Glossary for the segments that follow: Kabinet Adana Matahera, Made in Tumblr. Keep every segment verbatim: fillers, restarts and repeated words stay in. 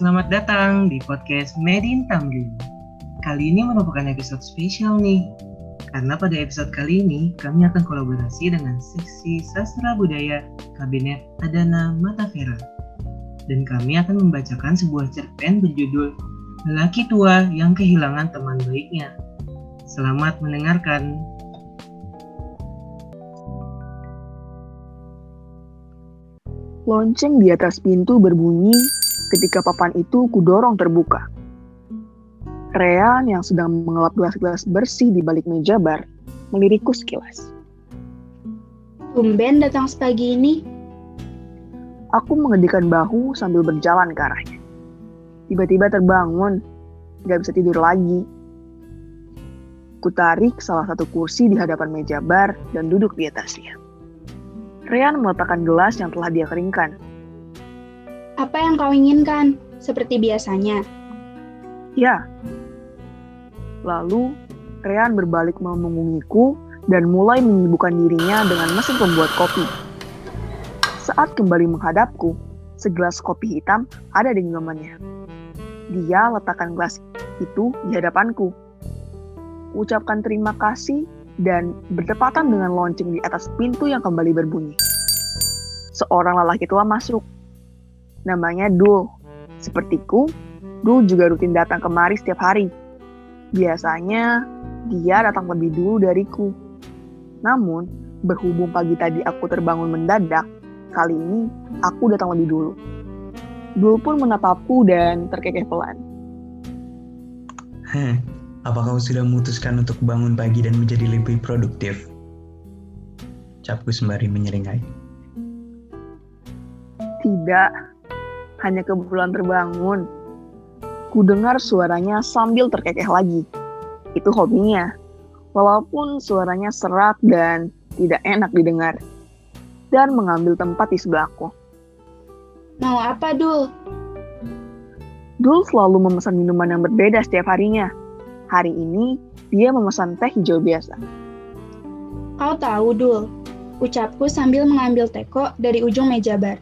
Selamat datang di podcast Made in Tumblr. Kali ini merupakan episode spesial nih, karena pada episode kali ini kami akan kolaborasi dengan seksi sastra budaya Kabinet Adana Matahera. Dan kami akan membacakan sebuah cerpen berjudul Lelaki Tua yang Kehilangan Teman Baiknya. Selamat mendengarkan. Lonceng di atas pintu berbunyi ketika papan itu kudorong terbuka. Rean yang sedang mengelap gelas-gelas bersih di balik meja bar melirikku sekilas. Tumben datang sepagi ini. Aku mengedikan bahu sambil berjalan ke arahnya. Tiba-tiba terbangun, gak bisa tidur lagi. Kutarik salah satu kursi di hadapan meja bar dan duduk di atasnya. Rean meletakkan gelas yang telah dia keringkan. Apa yang kau inginkan, seperti biasanya? Ya. Lalu, Rean berbalik memunggungiku dan mulai menyibukkan dirinya dengan mesin pembuat kopi. Saat kembali menghadapku, segelas kopi hitam ada di genggamannya. Dia letakkan gelas itu di hadapanku. Ucapkan terima kasih dan bertepatan dengan lonceng di atas pintu yang kembali berbunyi. Seorang lelaki tua masuk. Namanya Dul. Sepertiku, Dul juga rutin datang kemari setiap hari. Biasanya, dia datang lebih dulu dariku. Namun, berhubung pagi tadi aku terbangun mendadak, kali ini aku datang lebih dulu. Dul pun menatapku dan terkekeh pelan. Heh. Apa kau sudah memutuskan untuk bangun pagi dan menjadi lebih produktif? Ucapku sembari menyeringai. Tidak, hanya kebetulan terbangun. Ku dengar suaranya sambil terkekeh lagi. Itu hobinya, walaupun suaranya serak dan tidak enak didengar. Dan mengambil tempat di sebelahku. Mau apa, Dul? Dul selalu memesan minuman yang berbeda setiap harinya. Hari ini, dia memesan teh hijau biasa. Kau tahu, Dul, ucapku sambil mengambil teko dari ujung meja bar.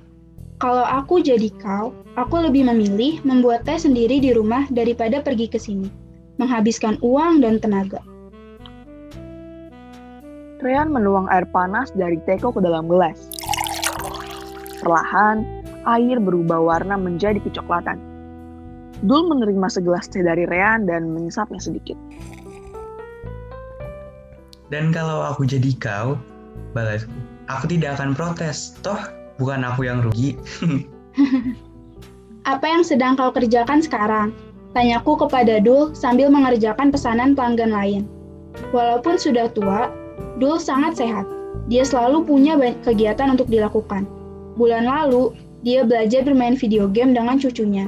Kalau aku jadi kau, aku lebih memilih membuat teh sendiri di rumah daripada pergi ke sini, menghabiskan uang dan tenaga. Rean menuang air panas dari teko ke dalam gelas. Perlahan, air berubah warna menjadi kecoklatan. Dul menerima segelas teh dari Rean dan menyesapnya sedikit. Dan kalau aku jadi kau, balasku, aku tidak akan protes. Toh, bukan aku yang rugi. Apa yang sedang kau kerjakan sekarang? Tanyaku kepada Dul sambil mengerjakan pesanan pelanggan lain. Walaupun sudah tua, Dul sangat sehat. Dia selalu punya banyak kegiatan untuk dilakukan. Bulan lalu, dia belajar bermain video game dengan cucunya.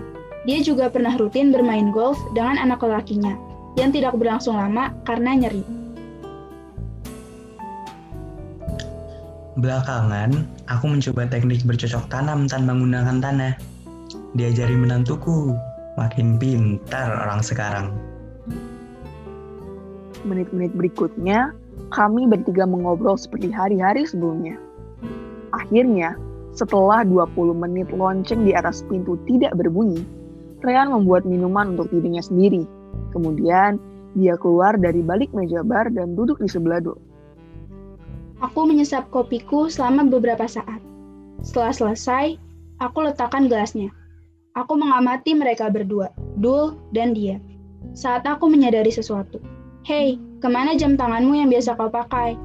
Dia juga pernah rutin bermain golf dengan anak lelakinya, yang tidak berlangsung lama karena nyeri. Belakangan, aku mencoba teknik bercocok tanam tanpa menggunakan tanah. Diajari menantuku, makin pintar orang sekarang. Menit-menit berikutnya, kami bertiga mengobrol seperti hari-hari sebelumnya. Akhirnya, setelah dua puluh menit lonceng di atas pintu tidak berbunyi, Rean membuat minuman untuk dirinya sendiri. Kemudian, dia keluar dari balik meja bar dan duduk di sebelah Dul. Aku menyesap kopiku selama beberapa saat. Setelah selesai, aku letakkan gelasnya. Aku mengamati mereka berdua, Dul dan dia. Saat aku menyadari sesuatu. Hei, kemana jam tanganmu yang biasa kau pakai?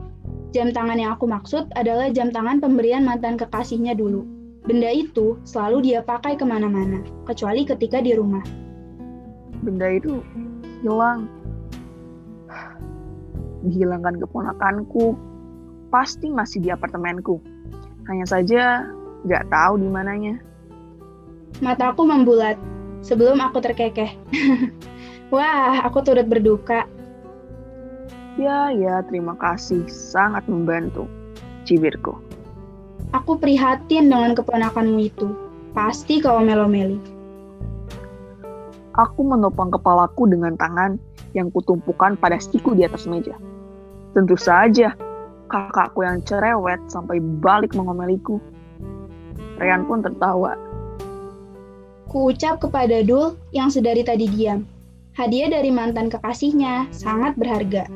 Jam tangan yang aku maksud adalah jam tangan pemberian mantan kekasihnya dulu. Benda itu selalu dia pakai kemana-mana, kecuali ketika di rumah. Benda itu hilang. Dihilangkan keponakanku. Pasti masih di apartemenku. Hanya saja gak tahu di mananya. Mataku membulat sebelum aku terkekeh. Wah, aku turut berduka. Ya, ya, terima kasih. Sangat membantu. Cibirku. Aku prihatin dengan keponakanmu itu. Pasti kau melo-meli. Aku menopang kepalaku dengan tangan yang kutumpukan pada siku di atas meja. Tentu saja, kakakku yang cerewet sampai balik mengomeliku. Rean pun tertawa. Kuucap kepada Dul yang sedari tadi diam. Hadiah dari mantan kekasihnya sangat berharga.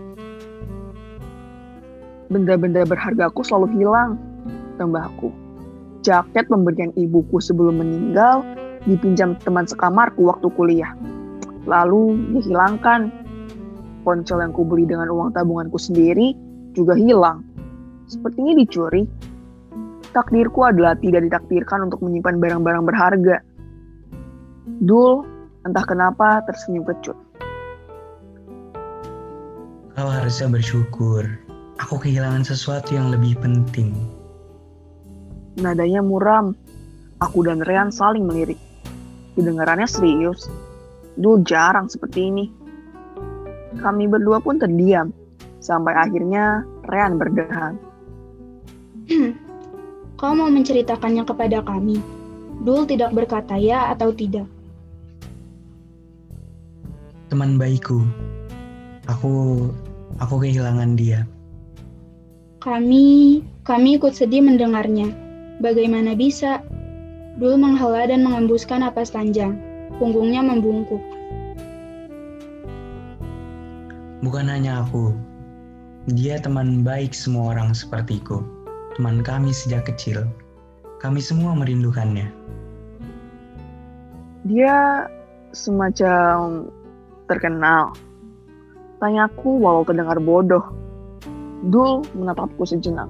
Benda-benda berhargaku selalu hilang, tambahku. Jaket pemberian ibuku sebelum meninggal dipinjam teman sekamarku waktu kuliah. Lalu dihilangkan. Ponsel yang kubeli dengan uang tabunganku sendiri juga hilang. Sepertinya dicuri. Takdirku adalah tidak ditakdirkan untuk menyimpan barang-barang berharga. Dul, entah kenapa tersenyum kecut. Kau harusnya bersyukur. Aku kehilangan sesuatu yang lebih penting. Nadanya muram. Aku dan Rehan saling melirik. Kedengarannya serius. Dul jarang seperti ini. Kami berdua pun terdiam. Sampai akhirnya Rehan berdehak. Hmm. Kau mau menceritakannya kepada kami? Dul tidak berkata ya atau tidak. Teman baikku, aku aku kehilangan dia. Kami, kami ikut sedih mendengarnya. Bagaimana bisa? Dul menghela dan mengembuskan napas panjang. Punggungnya membungkuk. Bukan hanya aku. Dia teman baik semua orang sepertiku. Teman kami sejak kecil. Kami semua merindukannya. Dia semacam terkenal, tanyaku walau terdengar bodoh. Dul menatapku sejenak.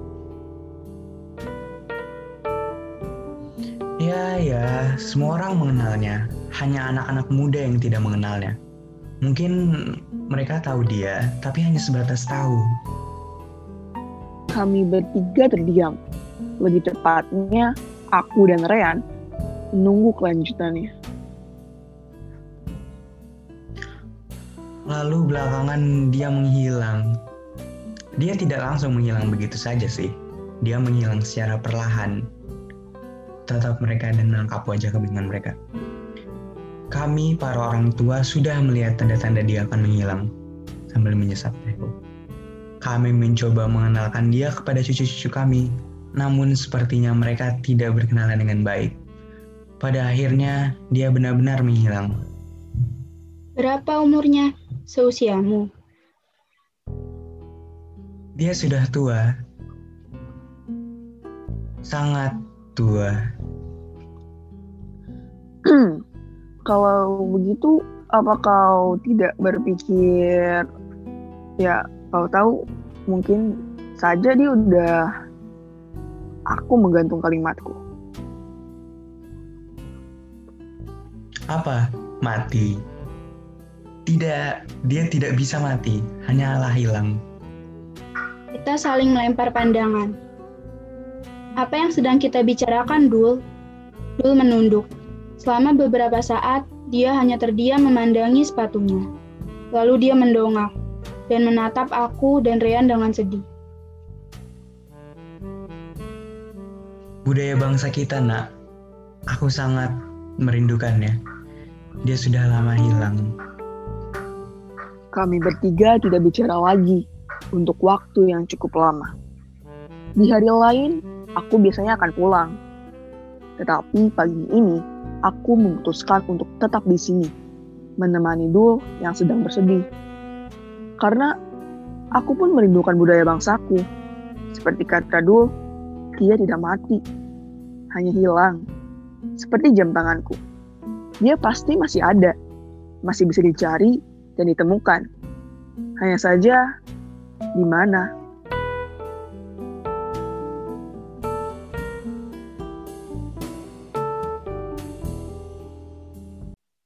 Ya, ya, semua orang mengenalnya. Hanya anak-anak muda yang tidak mengenalnya. Mungkin mereka tahu dia, tapi hanya sebatas tahu. Kami bertiga terdiam. Lebih tepatnya, aku dan Rehan menunggu kelanjutannya. Lalu belakangan dia menghilang. Dia tidak langsung menghilang begitu saja sih. Dia menghilang secara perlahan. Tatap mereka dan menangkap wajah kebingungan mereka. Kami, para orang tua, sudah melihat tanda-tanda dia akan menghilang. Sambil menyesap teku. Kami mencoba mengenalkan dia kepada cucu-cucu kami. Namun sepertinya mereka tidak berkenalan dengan baik. Pada akhirnya, dia benar-benar menghilang. Berapa umurnya? Seusiamu. Dia sudah tua. Sangat tua. Kalau begitu, apa kau tidak berpikir, ya kau tahu, mungkin saja dia udah, aku menggantung kalimatku. Apa? Mati. Tidak, dia tidak bisa mati, hanyalah hilang. Kita saling melempar pandangan. Apa yang sedang kita bicarakan, Dul? Dul menunduk. Selama beberapa saat, dia hanya terdiam memandangi sepatunya. Lalu dia mendongak dan menatap aku dan Rehan dengan sedih. Budaya bangsa kita, nak. Aku sangat merindukannya. Dia sudah lama hilang. Kami bertiga tidak bicara lagi untuk waktu yang cukup lama. Di hari lain, aku biasanya akan pulang. Tetapi pagi ini, aku memutuskan untuk tetap di sini, menemani Dul yang sedang bersedih. Karena aku pun merindukan budaya bangsaku. Seperti kata Dul, dia tidak mati, hanya hilang. Seperti jam tanganku. Dia pasti masih ada, masih bisa dicari dan ditemukan. Hanya saja, di mana?